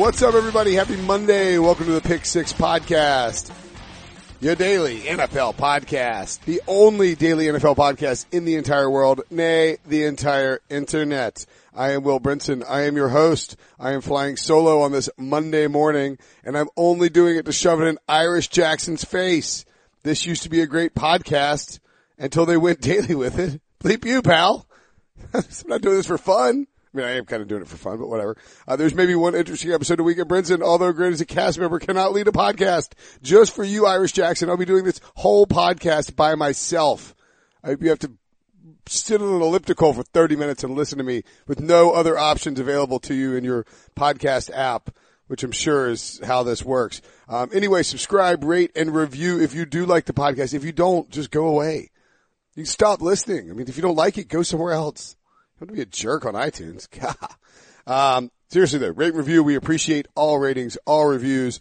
What's up, everybody? Happy Monday. Welcome to the Pick Six Podcast, your daily NFL podcast, the only daily NFL podcast in the entire world, nay, the entire internet. I am Will Brinson. I am your host. I am flying solo on this Monday morning, and I'm only doing it to shove it in Irish Jackson's face. This used to be a great podcast until they went daily with it. Bleep you, pal. I'm not doing this for fun. I mean, I am kind of doing it for fun, but whatever. There's maybe one interesting episode a week at Brinson, although great as a cast member, cannot lead a podcast. Just for you, Irish Jackson, I'll be doing this whole podcast by myself. You have to sit on an elliptical for 30 minutes and listen to me with no other options available to you in your podcast app, which I'm sure is how this works. Anyway, subscribe, rate, and review if you do like the podcast. If you don't, just go away. You can stop listening. I mean, if you don't like it, go somewhere else. Don't be a jerk on iTunes. Seriously though, rate and review. We appreciate all ratings, all reviews.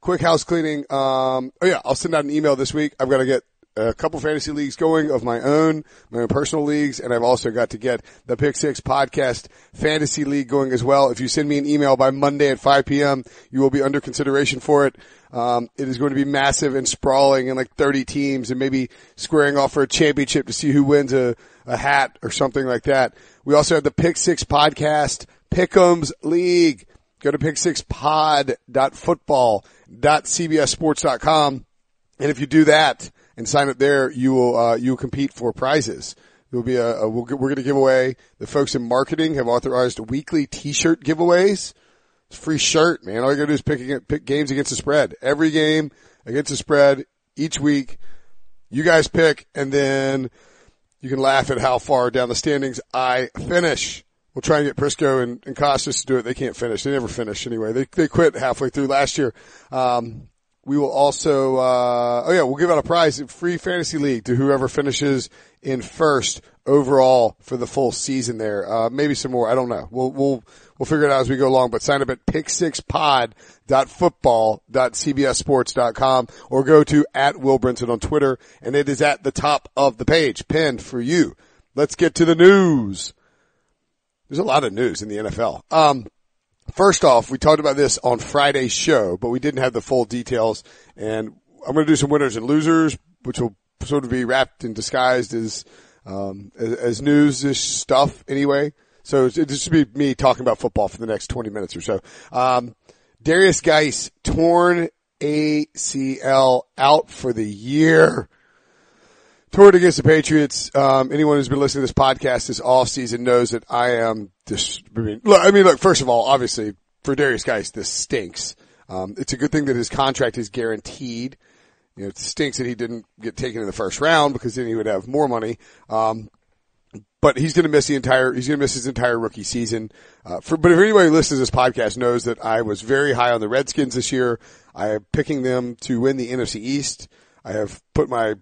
Quick house cleaning. I'll send out an email this week. I've got to get a couple fantasy leagues going of my own personal leagues. And I've also got to get the Pick Six Podcast fantasy league going as well. If you send me an email by Monday at 5 p.m., you will be under consideration for it. It is going to be massive and sprawling and like 30 teams and maybe squaring off for a championship to see who wins a hat or something like that. We also have the Pick Six Podcast Pick'ems League. Go to pick6pod.football.cbssports.com. And if you do that and sign up there, you will compete for prizes. There'll be we're going to give away, the folks in marketing have authorized weekly t-shirt giveaways. It's a free shirt, man. All you got to do is pick games against the spread. Every game against the spread each week. You guys pick, and then you can laugh at how far down the standings I finish. We'll try and get Prisco and Costas to do it. They can't finish. They never finish anyway. They quit halfway through last year. We will also, we'll give out a prize, a free fantasy league to whoever finishes in first overall for the full season there. Maybe some more. I don't know. We'll figure it out as we go along, but sign up at pick6pod.football.cbssports.com or go to @WillBrinson on Twitter, and it is at the top of the page, pinned for you. Let's get to the news. There's a lot of news in the NFL. First off, we talked about this on Friday's show, but we didn't have the full details, and I'm going to do some winners and losers, which will sort of be wrapped and disguised as news-ish stuff anyway. So it just be me talking about football for the next 20 minutes or so. Derrius Guice, torn ACL, out for the year. Tore it against the Patriots. Anyone who's been listening to this podcast this offseason knows that I am first of all, obviously, for Derrius Guice, this stinks. It's a good thing that his contract is guaranteed. You know, it stinks that he didn't get taken in the first round because then he would have more money. But he's going to miss his entire rookie season. But if anybody who listens to this podcast knows that I was very high on the Redskins this year. I am picking them to win the NFC East. I have put my,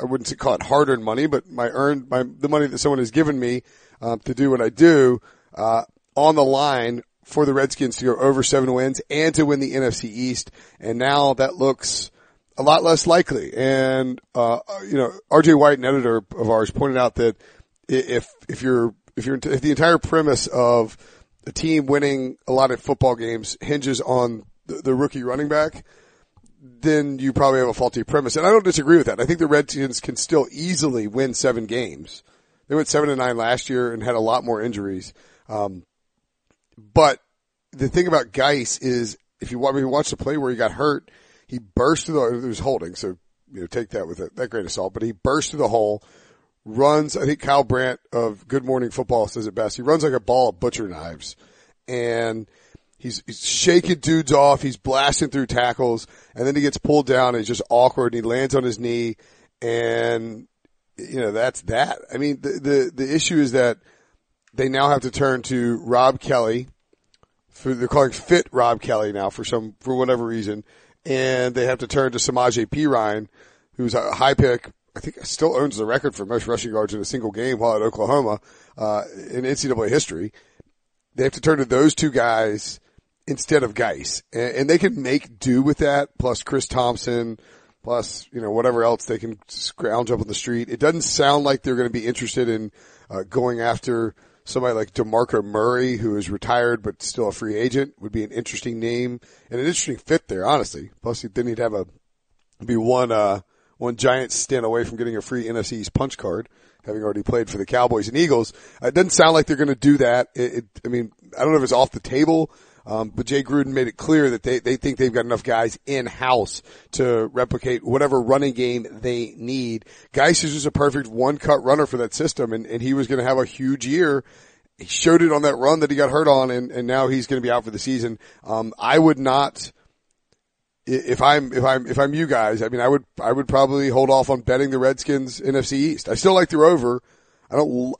I wouldn't call it hard-earned money, but the money that someone has given me to do what I do on the line for the Redskins to go over 7 wins and to win the NFC East. And now that looks a lot less likely. And R.J. White, an editor of ours, pointed out that if the entire premise of a team winning a lot of football games hinges on the rookie running back, then you probably have a faulty premise. And I don't disagree with that. I think the Redskins can still easily win 7 games. They went 7-9 last year and had a lot more injuries. But the thing about Guice is, if you watch the play where he got hurt, he burst through the, it was holding, so, take that with that grain of salt, but he burst through the hole, runs, I think Kyle Brandt of Good Morning Football says it best, he runs like a ball of butcher knives. And he's shaking dudes off. He's blasting through tackles, and then he gets pulled down. And it's just awkward. And he lands on his knee, and that's that. I mean, the issue is that they now have to turn to Rob Kelly. They're calling fit Rob Kelly now for whatever reason, and they have to turn to Samaje Perine, who's a high pick. I think still owns the record for most rushing yards in a single game while at Oklahoma in NCAA history. They have to turn to those two guys instead of Guice, and they can make do with that, plus Chris Thompson, plus, whatever else they can scrounge up on the street. It doesn't sound like they're going to be interested in going after Somebody like DeMarco Murray, who is retired but still a free agent, would be an interesting name and an interesting fit there, honestly. Plus, then he'd have one giant stint away from getting a free NFC East punch card, having already played for the Cowboys and Eagles. It doesn't sound like they're going to do that. I don't know if it's off the table, but Jay Gruden made it clear that they think they've got enough guys in-house to replicate whatever running game they need. Guice is just a perfect one-cut runner for that system, and he was going to have a huge year. He showed it on that run that he got hurt on, and now he's going to be out for the season. I would not... If I'm you guys, I would probably hold off on betting the Redskins NFC East. I still like their over. I don't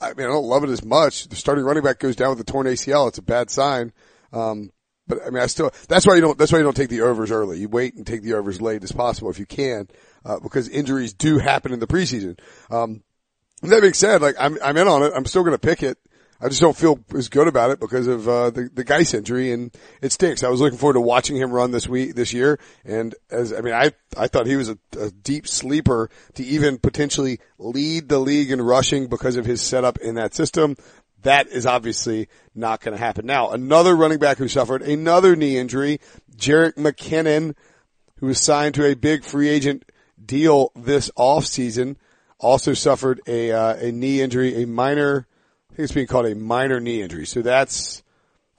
love it as much. The starting running back goes down with a torn ACL. It's a bad sign. That's why you don't take the overs early. You wait and take the overs late as possible if you can, because injuries do happen in the preseason. That being said, I'm in on it. I'm still going to pick it. I just don't feel as good about it because of the Guice injury, and it stinks. I was looking forward to watching him run this year, and I thought he was a deep sleeper to even potentially lead the league in rushing because of his setup in that system. That is obviously not going to happen. Now, another running back who suffered another knee injury, Jerick McKinnon, who was signed to a big free agent deal this offseason, also suffered a knee injury, I think it's being called a minor knee injury. So that's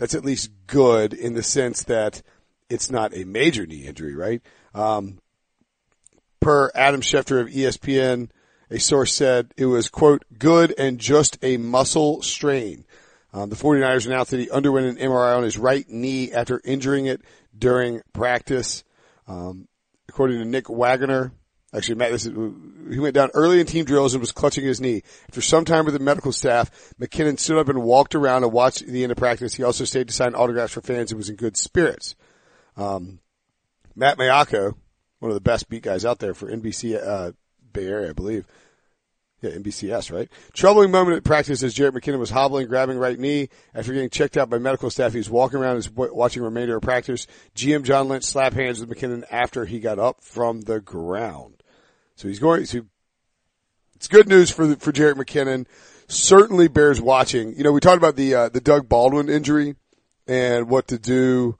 at least good in the sense that it's not a major knee injury, right? Per Adam Schefter of ESPN, a source said it was, quote, good and just a muscle strain. The 49ers announced that he underwent an MRI on his right knee after injuring it during practice. According to Nick Wagoner, actually, Matt, he went down early in team drills and was clutching his knee. After some time with the medical staff, McKinnon stood up and walked around and watched the end of practice. He also stayed to sign autographs for fans and was in good spirits. Matt Mayako, one of the best beat guys out there for NBC Bay Area, I believe. Yeah, NBCS, right? Troubling moment at practice as Jerick McKinnon was hobbling, grabbing right knee. After getting checked out by medical staff, he was walking around and watching the remainder of practice. GM John Lynch slapped hands with McKinnon after he got up from the ground. So he's going to, it's good news for Jerick McKinnon. Certainly bears watching. You know, we talked about the Doug Baldwin injury and what to do.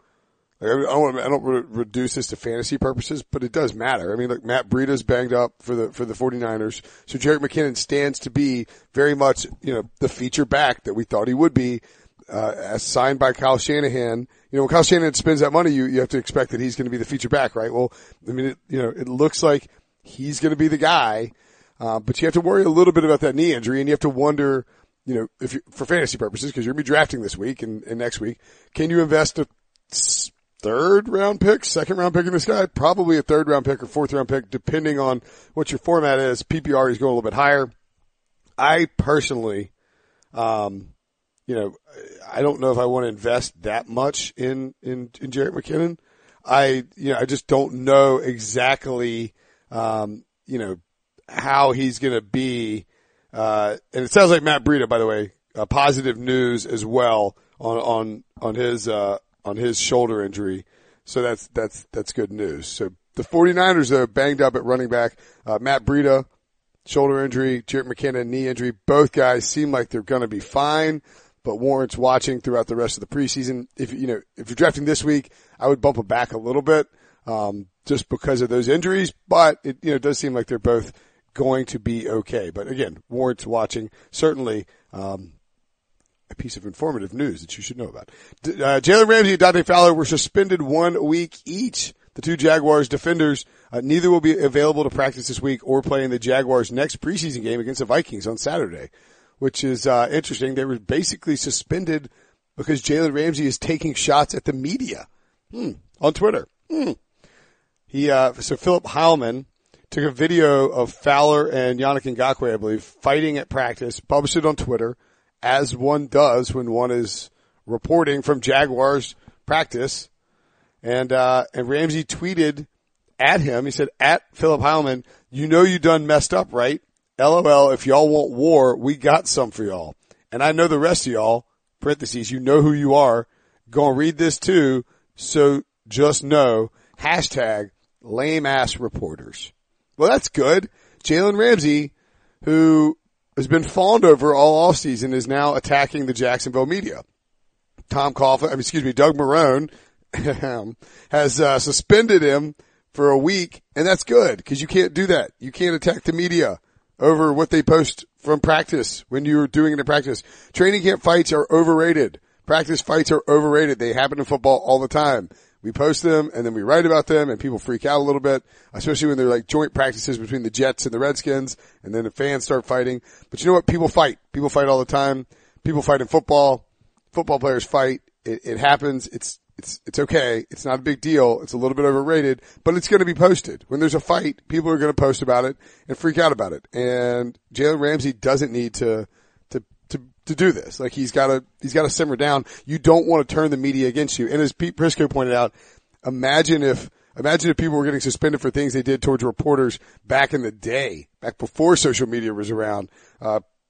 Like, I don't want to reduce this to fantasy purposes, but it does matter. I mean, look, Matt Breida's banged up for the 49ers. So Jerick McKinnon stands to be very much, the feature back that we thought he would be, as signed by Kyle Shanahan. When Kyle Shanahan spends that money, you have to expect that he's going to be the feature back, right? Well, it looks like he's going to be the guy, but you have to worry a little bit about that knee injury, and you have to wonder, if for fantasy purposes, because you're going to be drafting this week and next week, can you invest a third-round pick, second-round pick in this guy? Probably a third-round pick or fourth-round pick, depending on what your format is. PPR is going a little bit higher. I personally, I don't know if I want to invest that much in Jerick McKinnon. I just don't know exactly – how he's going to be. And it sounds like Matt Breida, by the way, positive news as well on his shoulder injury. So that's good news. So the 49ers are banged up at running back. Matt Breida, shoulder injury, Jerick McKinnon, knee injury. Both guys seem like they're going to be fine, but warrants watching throughout the rest of the preseason. If you're drafting this week, I would bump it back a little bit. Just because of those injuries, but it does seem like they're both going to be okay. But again, warrants watching, certainly, a piece of informative news that you should know about. Jalen Ramsey and Dante Fowler were suspended 1 week each. The two Jaguars defenders, neither will be available to practice this week or play in the Jaguars' next preseason game against the Vikings on Saturday, which is, interesting. They were basically suspended because Jalen Ramsey is taking shots at the media. On Twitter. So Philip Heilman took a video of Fowler and Yannick Ngakoue, I believe, fighting at practice, published it on Twitter, as one does when one is reporting from Jaguars practice. And Ramsey tweeted at him. He said, at Philip Heilman, you done messed up, right? LOL, if y'all want war, we got some for y'all. And I know the rest of y'all, parentheses, you know who you are, gonna read this too, so just know, # lame ass reporters. Well, that's good. Jalen Ramsey, who has been fawned over all offseason is now attacking the Jacksonville media. Doug Marrone has suspended him for a week, and that's good because you can't do that. You can't attack the media over what they post from practice when you're doing it in practice. Training camp fights are overrated. Practice fights are overrated. They happen in football all the time. We post them, and then we write about them, and people freak out a little bit, especially when they're like joint practices between the Jets and the Redskins, and then the fans start fighting. But you know what? People fight. People fight all the time. People fight in football. Football players fight. It happens. It's okay. It's not a big deal. It's a little bit overrated, but it's going to be posted. When there's a fight, people are going to post about it and freak out about it. And Jalen Ramsey doesn't need to do this. Like he's got to simmer down. You don't want to turn the media against you. And as Pete Prisco pointed out, imagine if people were getting suspended for things they did towards reporters back in the day, back before social media was around.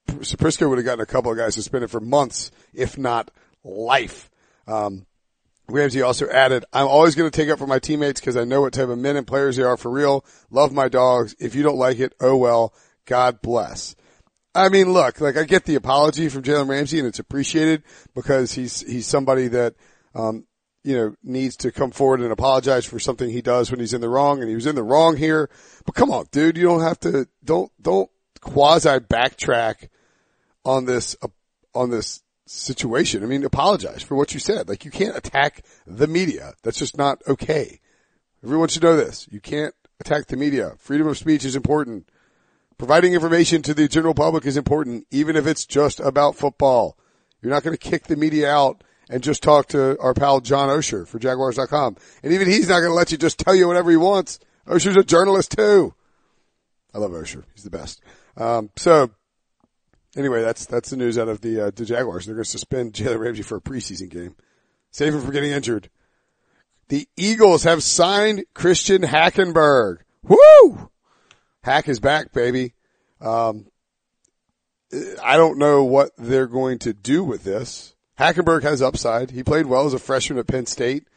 Prisco would have gotten a couple of guys suspended for months, if not life. Ramsey also added, I'm always going to take up for my teammates because I know what type of men and players they are for real. Love my dogs. If you don't like it, oh well. God bless. I mean, look, like I get the apology from Jalen Ramsey and it's appreciated because he's somebody that, needs to come forward and apologize for something he does when he's in the wrong, and he was in the wrong here. But come on, dude, you don't have to, don't quasi backtrack on this situation. I mean, apologize for what you said. Like, you can't attack the media. That's just not okay. Everyone should know this. You can't attack the media. Freedom of speech is important. Providing information to the general public is important, even if it's just about football. You're not going to kick the media out and just talk to our pal John Oehser for Jaguars.com. And even he's not going to let you just tell you whatever he wants. Oehser's a journalist too. I love Oehser. He's the best. Anyway, that's the news out of the Jaguars. They're going to suspend Jalen Ramsey for a preseason game. Save him from getting injured. The Eagles have signed Christian Hackenberg. Woo! Hack is back, baby. I don't know what they're going to do with this. Hackenberg has upside. He played well as a freshman at Penn State.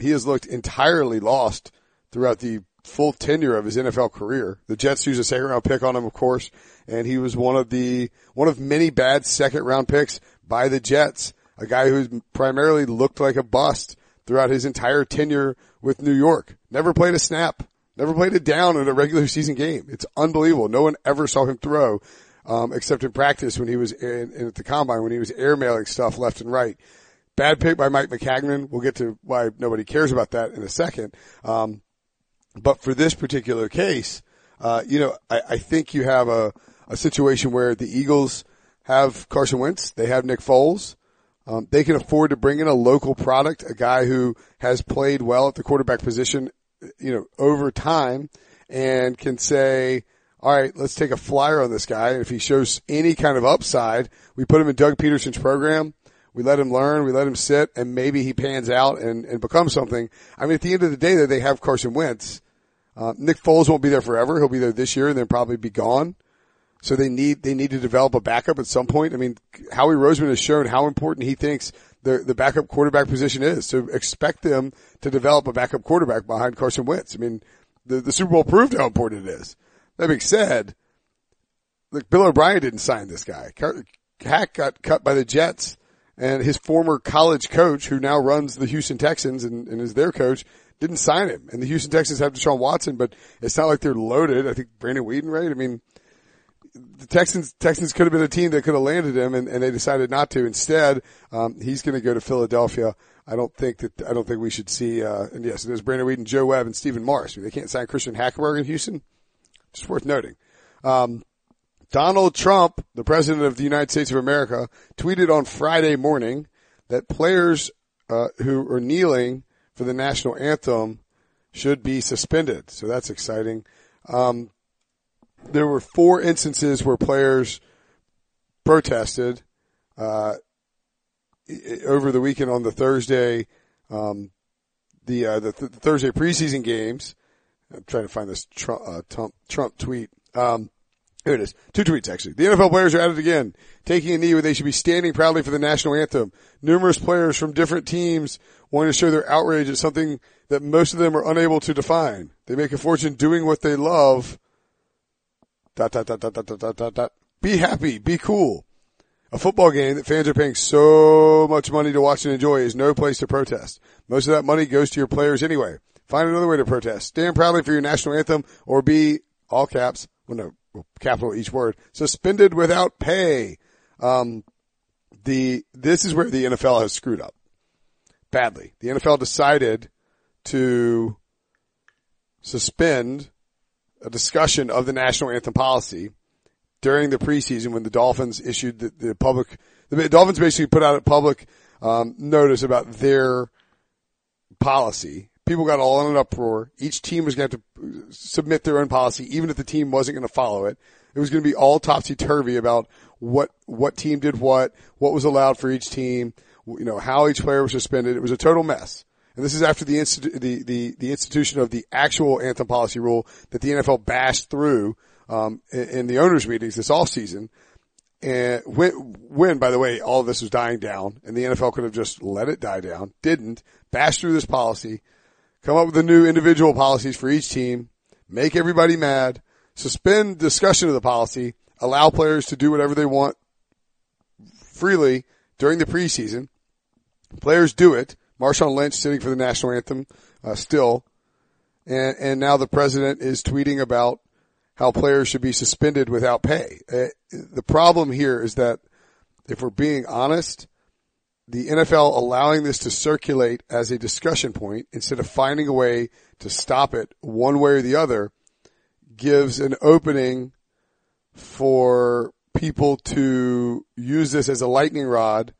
He has looked entirely lost throughout the full tenure of his NFL career. The Jets used a second-round pick on him, of course, and he was one of many bad second-round picks by the Jets, a guy who primarily looked like a bust throughout his entire tenure with New York. Never played a snap, never played a down in a regular season game. It's unbelievable. No one ever saw him throw except in practice when he was at the combine, when he was airmailing stuff left and right. Bad pick by Mike McCagnon. We'll get to why nobody cares about that in a second. But for this particular case, I think you have a situation where the Eagles have Carson Wentz. They have Nick Foles. They can afford to bring in a local product, a guy who has played well at the quarterback position, over time, and can say, all right, let's take a flyer on this guy. And if he shows any kind of upside, we put him in Doug Peterson's program. We let him learn. We let him sit, and maybe he pans out and becomes something. I mean, at the end of the day, they have Carson Wentz. Nick Foles won't be there forever. He'll be there this year and then probably be gone. So they need to develop a backup at some point. I mean, Howie Roseman has shown how important he thinks the backup quarterback position is. So expect them to develop a backup quarterback behind Carson Wentz. I mean, the Super Bowl proved how important it is. That being said, look, Bill O'Brien didn't sign this guy. Hack got cut by the Jets, and his former college coach, who now runs the Houston Texans and is their coach, didn't sign him. And the Houston Texans have Deshaun Watson, but it's not like they're loaded. I think Brandon Weeden, right? I mean, the Texans could have been a team that could have landed him, and they decided not to. Instead, he's going to go to Philadelphia. I don't think we should see, and yes, there's Brandon Weeden, Joe Webb, and Stephen Morris. I mean, they can't sign Christian Hackenberg in Houston. Just worth noting. Donald Trump, the president of the United States of America, tweeted on Friday morning that players, who are kneeling for the national anthem should be suspended. So that's exciting. There were 4 instances where players protested, over the weekend on the Thursday, the Thursday preseason games. I'm trying to find this Trump tweet. Here it is. 2 tweets, actually. The NFL players are at it again, taking a knee where they should be standing proudly for the national anthem. Numerous players from different teams wanting to show their outrage at something that most of them are unable to define. They make a fortune doing what they love. Be happy. Be cool. A football game that fans are paying so much money to watch and enjoy is no place to protest. Most of that money goes to your players anyway. Find another way to protest. Stand proudly for your national anthem or be, all caps, well, no, capital each word, suspended without pay. This is where the NFL has screwed up badly. The NFL decided to suspend a discussion of the national anthem policy during the preseason when the Dolphins issued the Dolphins basically put out a public notice about their policy. People got all in an uproar. Each team was going to have to submit their own policy, even if the team wasn't going to follow it. It was going to be all topsy-turvy about what team did what was allowed for each team, you know, how each player was suspended. It was a total mess. And this is after the institution of the actual anthem policy rule that the NFL bashed through in the owners' meetings this offseason. And when, by the way, all of this was dying down, and the NFL could have just let it die down, didn't, bashed through this policy, come up with the new individual policies for each team, make everybody mad, suspend discussion of the policy, allow players to do whatever they want freely during the preseason. Players do it. Marshawn Lynch sitting for the national anthem still. And now the president is tweeting about how players should be suspended without pay. The problem here is that, if we're being honest, the NFL allowing this to circulate as a discussion point instead of finding a way to stop it one way or the other gives an opening for people to use this as a lightning rod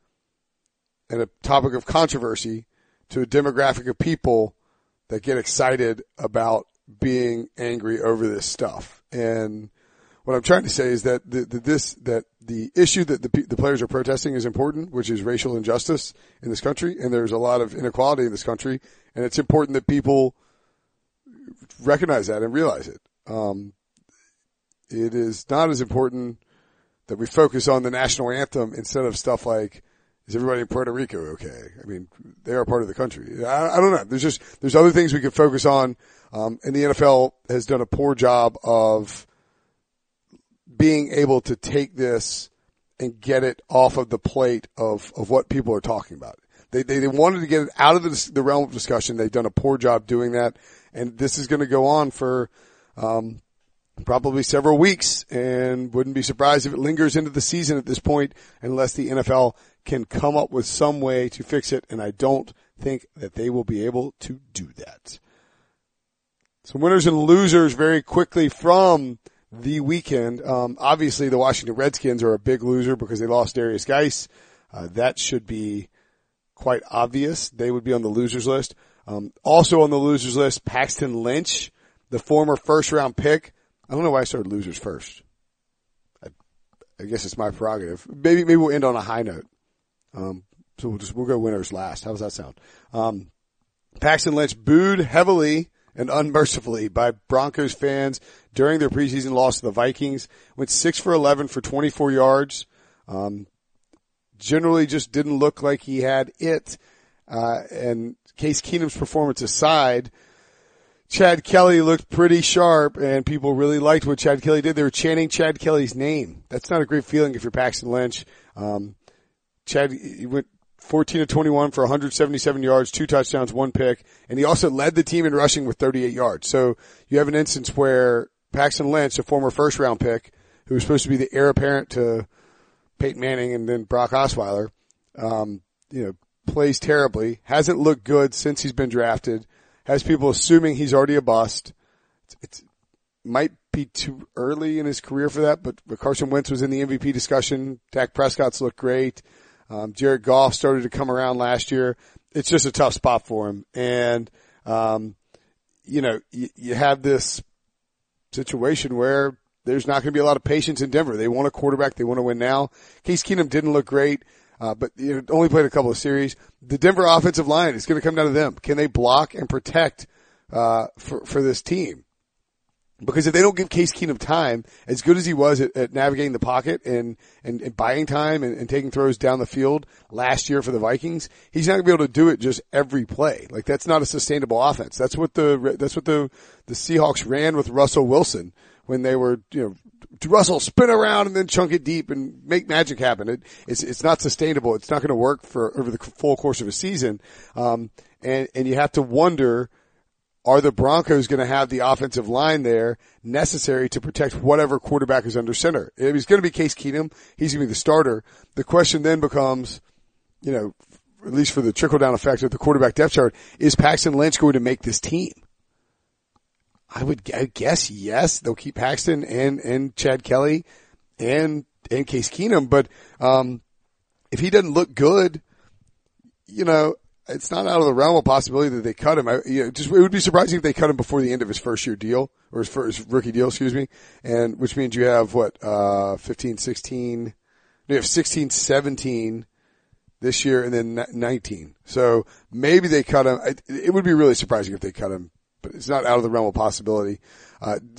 and a topic of controversy to a demographic of people that get excited about being angry over this stuff. And what I'm trying to say is that the issue that the players are protesting is important, which is racial injustice in this country, and there's a lot of inequality in this country, and it's important that people recognize that and realize it. It is not as important that we focus on the national anthem instead of stuff like, is everybody in Puerto Rico okay? I mean, they are part of the country. I don't know. There's other things we could focus on. And the NFL has done a poor job of being able to take this and get it off of the plate of what people are talking about. They wanted to get it out of the realm of discussion. They've done a poor job doing that. And this is going to go on for, probably several weeks, and wouldn't be surprised if it lingers into the season at this point unless the NFL can come up with some way to fix it, and I don't think that they will be able to do that. Some winners and losers very quickly from the weekend. Obviously, the Washington Redskins are a big loser because they lost Derrius Guice. That should be quite obvious. They would be on the losers list. Also on the losers list, Paxton Lynch, the former first-round pick. I don't know why I started losers first. I guess it's my prerogative. Maybe we'll end on a high note. So we'll go winners last. How does that sound? Paxton Lynch booed heavily and unmercifully by Broncos fans during their preseason loss to the Vikings. Went 6 for 11 for 24 yards. Generally just didn't look like he had it. And Case Keenum's performance aside, Chad Kelly looked pretty sharp, and people really liked what Chad Kelly did. They were chanting Chad Kelly's name. That's not a great feeling if you're Paxton Lynch. Chad, he went 14 to 21 for 177 yards, 2 touchdowns, 1 pick, and he also led the team in rushing with 38 yards. So you have an instance where Paxton Lynch, a former first-round pick, who was supposed to be the heir apparent to Peyton Manning and then Brock Osweiler, plays terribly, hasn't looked good since he's been drafted, has people assuming he's already a bust. It might be too early in his career for that, but Carson Wentz was in the MVP discussion. Dak Prescott's looked great. Jared Goff started to come around last year. It's just a tough spot for him. And, you have this situation where there's not going to be a lot of patience in Denver. They want a quarterback. They want to win now. Case Keenum didn't look great. But it only played a couple of series. The Denver offensive line is going to come down to them. Can they block and protect, for this team? Because if they don't give Case Keenum time, as good as he was at navigating the pocket and buying time and taking throws down the field last year for the Vikings, he's not going to be able to do it just every play. Like, that's not a sustainable offense. That's what the Seahawks ran with Russell Wilson when they were, to Russell, spin around and then chunk it deep and make magic happen. It's not sustainable. It's not going to work for over the full course of a season. And you have to wonder, are the Broncos going to have the offensive line there necessary to protect whatever quarterback is under center? If it's going to be Case Keenum, he's going to be the starter. The question then becomes, at least for the trickle-down effect of the quarterback depth chart, is Paxton Lynch going to make this team? I guess yes. They'll keep Paxton and Chad Kelly and Case Keenum, but if he doesn't look good, it's not out of the realm of possibility that they cut him. It would be surprising if they cut him before the end of his first year deal, or his first rookie deal, and which means you have 16, 17 this year, and then 19. So maybe they cut him. It would be really surprising if they cut him, but it's not out of the realm of possibility,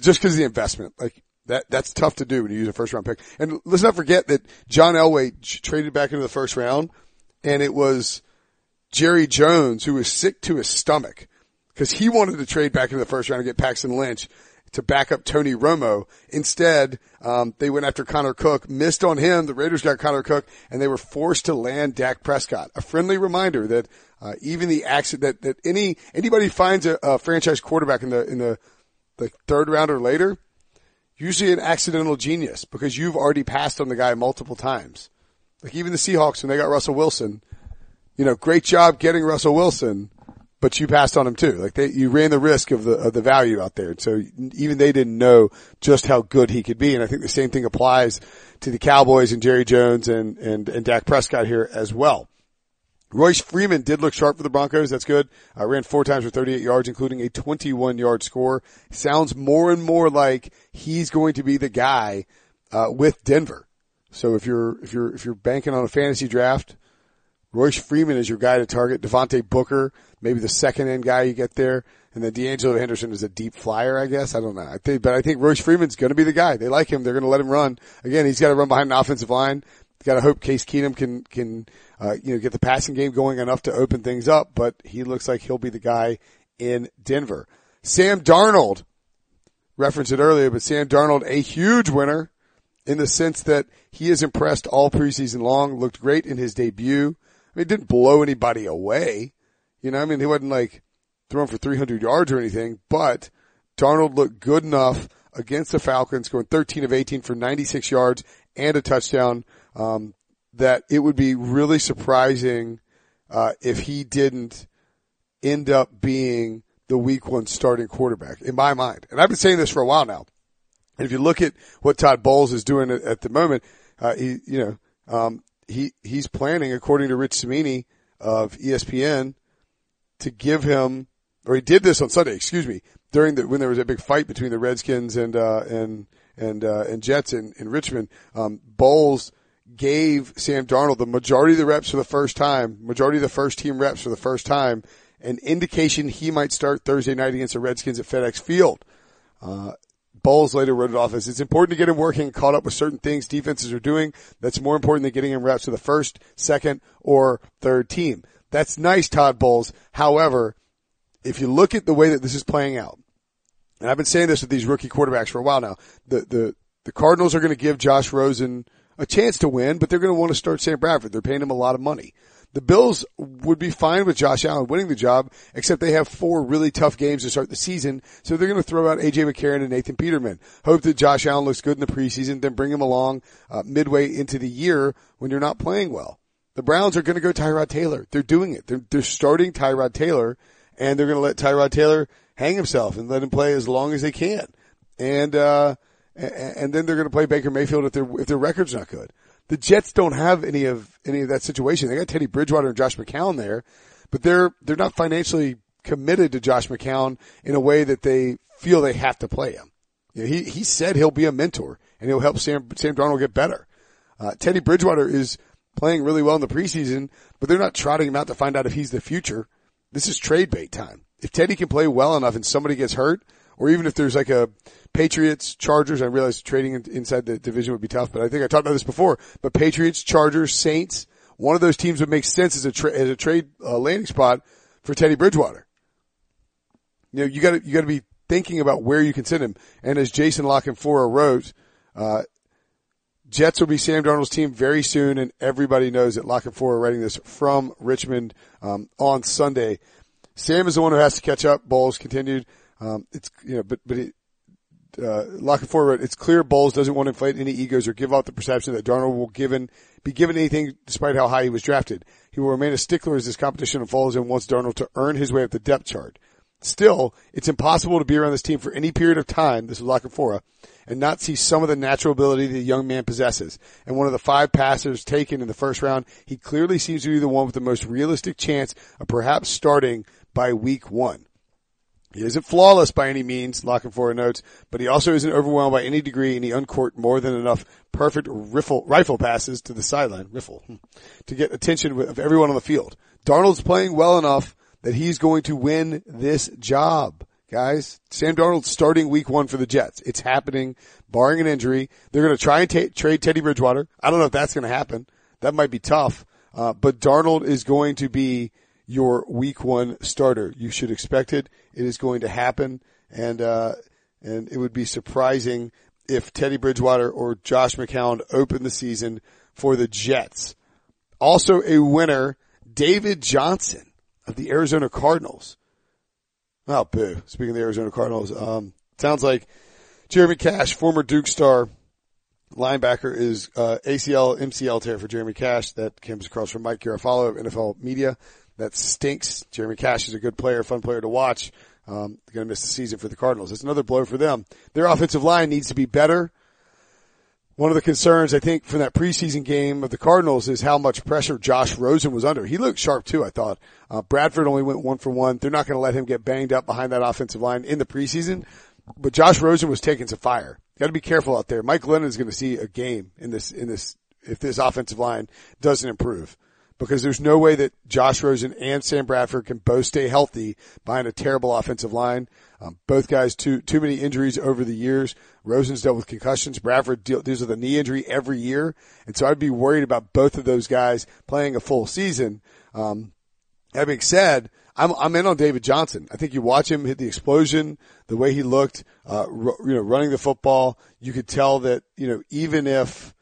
just because of the investment. That's tough to do when you use a first round pick. And let's not forget that John Elway traded back into the first round, and it was Jerry Jones who was sick to his stomach because he wanted to trade back into the first round and get Paxton Lynch to back up Tony Romo. Instead, they went after Connor Cook, missed on him. The Raiders got Connor Cook, and they were forced to land Dak Prescott. A friendly reminder that even the accident that anybody finds a franchise quarterback in the third round or later, usually an accidental genius, because you've already passed on the guy multiple times. Like even the Seahawks when they got Russell Wilson, great job getting Russell Wilson, but you passed on him too. You ran the risk of the value out there. So even they didn't know just how good he could be. And I think the same thing applies to the Cowboys and Jerry Jones and Dak Prescott here as well. Royce Freeman did look sharp for the Broncos. That's good. Ran 4 times for 38 yards, including a 21-yard score. Sounds more and more like he's going to be the guy, with Denver. So if you're banking on a fantasy draft, Royce Freeman is your guy to target. Devontae Booker, maybe the second end guy you get there. And then D'Angelo Henderson is a deep flyer, I guess. I don't know. I think Royce Freeman's going to be the guy. They like him. They're going to let him run. Again, he's got to run behind an offensive line. Got to hope Case Keenum can get the passing game going enough to open things up, but he looks like he'll be the guy in Denver. Sam Darnold, referenced it earlier, but Sam Darnold, a huge winner in the sense that he has impressed all preseason long, looked great in his debut. It didn't blow anybody away. He wasn't throwing for 300 yards or anything, but Darnold looked good enough against the Falcons, going 13 of 18 for 96 yards and a touchdown, that it would be really surprising, if he didn't end up being the week one starting quarterback in my mind. And I've been saying this for a while now. And if you look at what Todd Bowles is doing at the moment, he's planning, according to Rich Cimini of ESPN, to give him, or he did this on Sunday, when there was a big fight between the Redskins and Jets in Richmond. Bowles gave Sam Darnold the majority of the reps for the first time, majority of the first team reps for the first time, an indication he might start Thursday night against the Redskins at FedEx Field. Bowles later wrote it off as, it's important to get him working, caught up with certain things defenses are doing. That's more important than getting him reps to the first, second, or third team. That's nice, Todd Bowles. However, if you look at the way that this is playing out, and I've been saying this with these rookie quarterbacks for a while now, the Cardinals are going to give Josh Rosen a chance to win, but they're going to want to start Sam Bradford. They're paying him a lot of money. The Bills would be fine with Josh Allen winning the job, except they have 4 really tough games to start the season, so they're going to throw out A.J. McCarron and Nathan Peterman. Hope that Josh Allen looks good in the preseason, then bring him along midway into the year when you're not playing well. The Browns are going to go Tyrod Taylor. They're doing it. They're starting Tyrod Taylor, and they're going to let Tyrod Taylor hang himself and let him play as long as they can. And then they're going to play Baker Mayfield if their record's not good. The Jets don't have any of that situation. They got Teddy Bridgewater and Josh McCown there, but they're not financially committed to Josh McCown in a way that they feel they have to play him. He said he'll be a mentor and he'll help Sam Darnold get better. Teddy Bridgewater is playing really well in the preseason, but they're not trotting him out to find out if he's the future. This is trade bait time. If Teddy can play well enough and somebody gets hurt, or even if there's a Patriots, Chargers, I realize trading inside the division would be tough, but I think I talked about this before, but Patriots, Chargers, Saints, one of those teams would make sense as a trade landing spot for Teddy Bridgewater. You gotta be thinking about where you can send him. And as Jason Lockenfora wrote, Jets will be Sam Darnold's team very soon, and everybody knows it. Lockenfora writing this from Richmond on Sunday. Sam is the one who has to catch up. Bowles continued. It's you know, but Lockenfora wrote, it's clear Bowles doesn't want to inflate any egos or give out the perception that Darnold will be given anything despite how high he was drafted. He will remain a stickler as this competition unfolds and wants Darnold to earn his way up the depth chart. Still, it's impossible to be around this team for any period of time, this is Lockenfora, and not see some of the natural ability the young man possesses. And one of the five passers taken in the first round, he clearly seems to be the one with the most realistic chance of perhaps starting by week 1. He isn't flawless by any means, Lockenfora notes, but he also isn't overwhelmed by any degree, and he uncorked more than enough perfect rifle passes to the sideline, to get attention of everyone on the field. Darnold's playing well enough that he's going to win this job, guys. Sam Darnold starting week 1 for the Jets. It's happening, barring an injury. They're going to try and trade Teddy Bridgewater. I don't know if that's going to happen. That might be tough. But Darnold is going to be your week 1 starter. You should expect it. It is going to happen. And it would be surprising if Teddy Bridgewater or Josh McCown open the season for the Jets. Also a winner, David Johnson of the Arizona Cardinals. Oh, boo. Speaking of the Arizona Cardinals, sounds like Jeremy Cash, former Duke star linebacker, is ACL, MCL tear for Jeremy Cash. That comes across from Mike Garafalo of NFL Media. That stinks. Jeremy Cash is a good player, fun player to watch. They're going to miss the season for the Cardinals. It's another blow for them. Their offensive line needs to be better. One of the concerns, I think, from that preseason game of the Cardinals is how much pressure Josh Rosen was under. He looked sharp, too, I thought. Bradford only went 1-for-1. They're not going to let him get banged up behind that offensive line in the preseason. But Josh Rosen was taking some fire. Got to be careful out there. Mike Glennon is going to see a game in this if this offensive line doesn't improve, because there's no way that Josh Rosen and Sam Bradford can both stay healthy behind a terrible offensive line. Both guys, too many injuries over the years. Rosen's dealt with concussions. Bradford deals with a knee injury every year. And so I'd be worried about both of those guys playing a full season. That being said, I'm in on David Johnson. I think you watch him hit the explosion, the way he looked, running the football. You could tell that, even if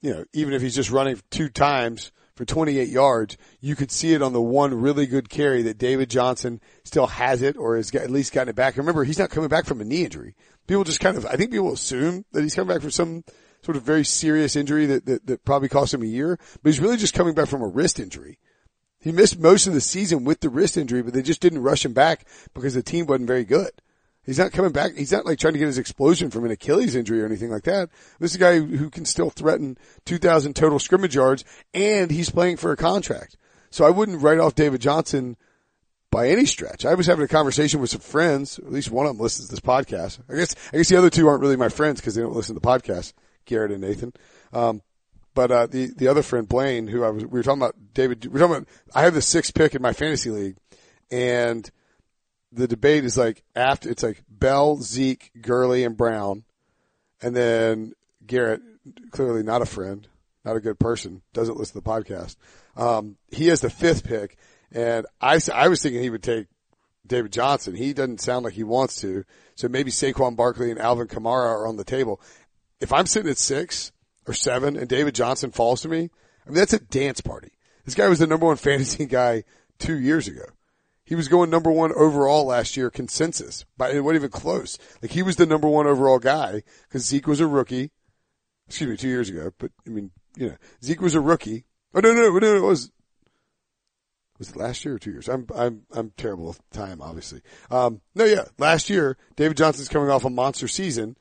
he's just running 2 times, for 28 yards, you could see it on the one really good carry that David Johnson still has it, or has at least gotten it back. Remember, he's not coming back from a knee injury. People just I think people assume that he's coming back from some sort of very serious injury that probably cost him a year, but he's really just coming back from a wrist injury. He missed most of the season with the wrist injury, but they just didn't rush him back because the team wasn't very good. He's not coming back. He's not trying to get his explosion from an Achilles injury or anything like that. This is a guy who can still threaten 2,000 total scrimmage yards, and he's playing for a contract. So I wouldn't write off David Johnson by any stretch. I was having a conversation with some friends. At least one of them listens to this podcast. I guess the other two aren't really my friends because they don't listen to the podcast, Garrett and Nathan. But the other friend, Blaine, who we were talking about David. We're talking about, I have the 6th pick in my fantasy league, and the debate is it's Bell, Zeke, Gurley, and Brown. And then Garrett, clearly not a friend, not a good person, doesn't listen to the podcast. He has the 5th pick, and I was thinking he would take David Johnson. He doesn't sound like he wants to. So maybe Saquon Barkley and Alvin Kamara are on the table. If I'm sitting at 6 or 7 and David Johnson falls to me, I mean, that's a dance party. This guy was the number 1 fantasy guy 2 years ago. He was going number 1 overall last year, consensus. But it wasn't even close. He was the number 1 overall guy because Zeke was a rookie. Excuse me, 2 years ago. But, Zeke was a rookie. Oh, no, was it last year or 2 years? I'm terrible with time, obviously. Last year, David Johnson's coming off a monster season.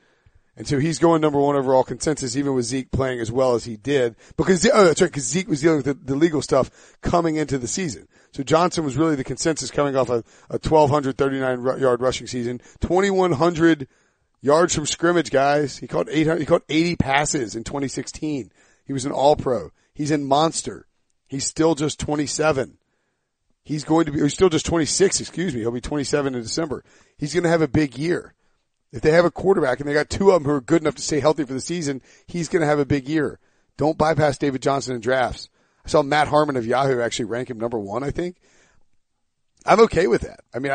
And so he's going number 1 overall consensus, even with Zeke playing as well as he did. Because Zeke was dealing with the legal stuff coming into the season. So Johnson was really the consensus coming off a 1,239-yard rushing season, 2,100 yards from scrimmage, guys. He caught 80 passes in 2016. He was an All-Pro. He's a monster. He's still just 27. He's still just 26, excuse me. He'll be 27 in December. He's going to have a big year. If they have a quarterback and they got 2 of them who are good enough to stay healthy for the season, he's going to have a big year. Don't bypass David Johnson in drafts. I saw Matt Harmon of Yahoo actually rank him number 1, I think. I'm okay with that. I mean,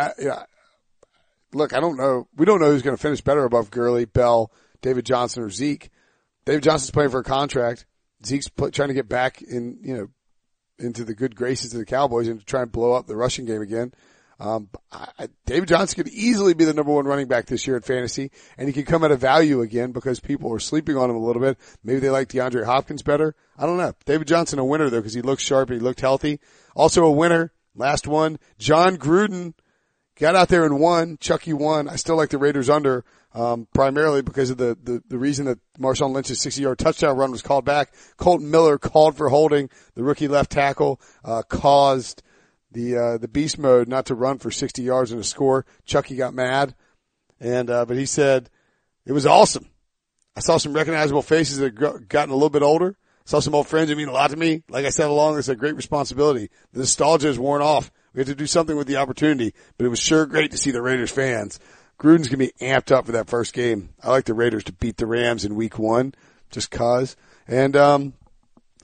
look, I don't know. We don't know who's going to finish better above Gurley, Bell, David Johnson, or Zeke. David Johnson's playing for a contract. Zeke's trying to get back in, you know, into the good graces of the Cowboys and to try and blow up the rushing game again. David Johnson could easily be the number one running back this year in fantasy, and he could come at a value again because people are sleeping on him a little bit. Maybe they like DeAndre Hopkins better. I don't know. David Johnson a winner though because he looked sharp and he looked healthy. Also a winner. Last one. John Gruden got out there and won. Chucky won. I still like the Raiders under, primarily because of the reason that Marshawn Lynch's 60-yard touchdown run was called back. Colt Miller called for holding. The rookie left tackle, caused the beast mode not to run for 60 yards and a score. Chucky got mad. And, but he said, it was awesome. I saw some recognizable faces that had gotten a little bit older. Saw some old friends that mean a lot to me. Like I said along, it's a great responsibility. The nostalgia is worn off. We had to do something with the opportunity, but it was sure great to see the Raiders fans. Gruden's going to be amped up for that first game. I like the Raiders to beat the Rams in week 1 just cause. And,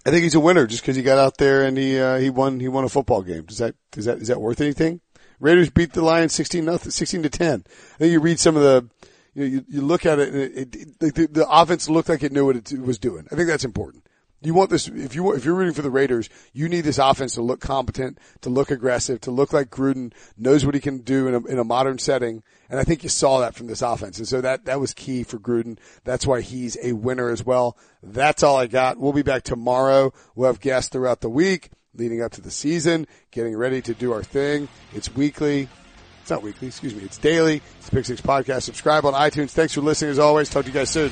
I think he's a winner just because he got out there and he won a football game. Is that worth anything? Raiders beat the Lions 16-10. I think you read some of the, you look at it and the offense looked like it knew what it was doing. I think that's important. You want this, if you're rooting for the Raiders, you need this offense to look competent, to look aggressive, to look like Gruden knows what he can do in a modern setting. And I think you saw that from this offense. And so that was key for Gruden. That's why he's a winner as well. That's all I got. We'll be back tomorrow. We'll have guests throughout the week leading up to the season, getting ready to do our thing. It's weekly. It's not weekly. Excuse me. It's daily. It's the Pick Six Podcast. Subscribe on iTunes. Thanks for listening as always. Talk to you guys soon.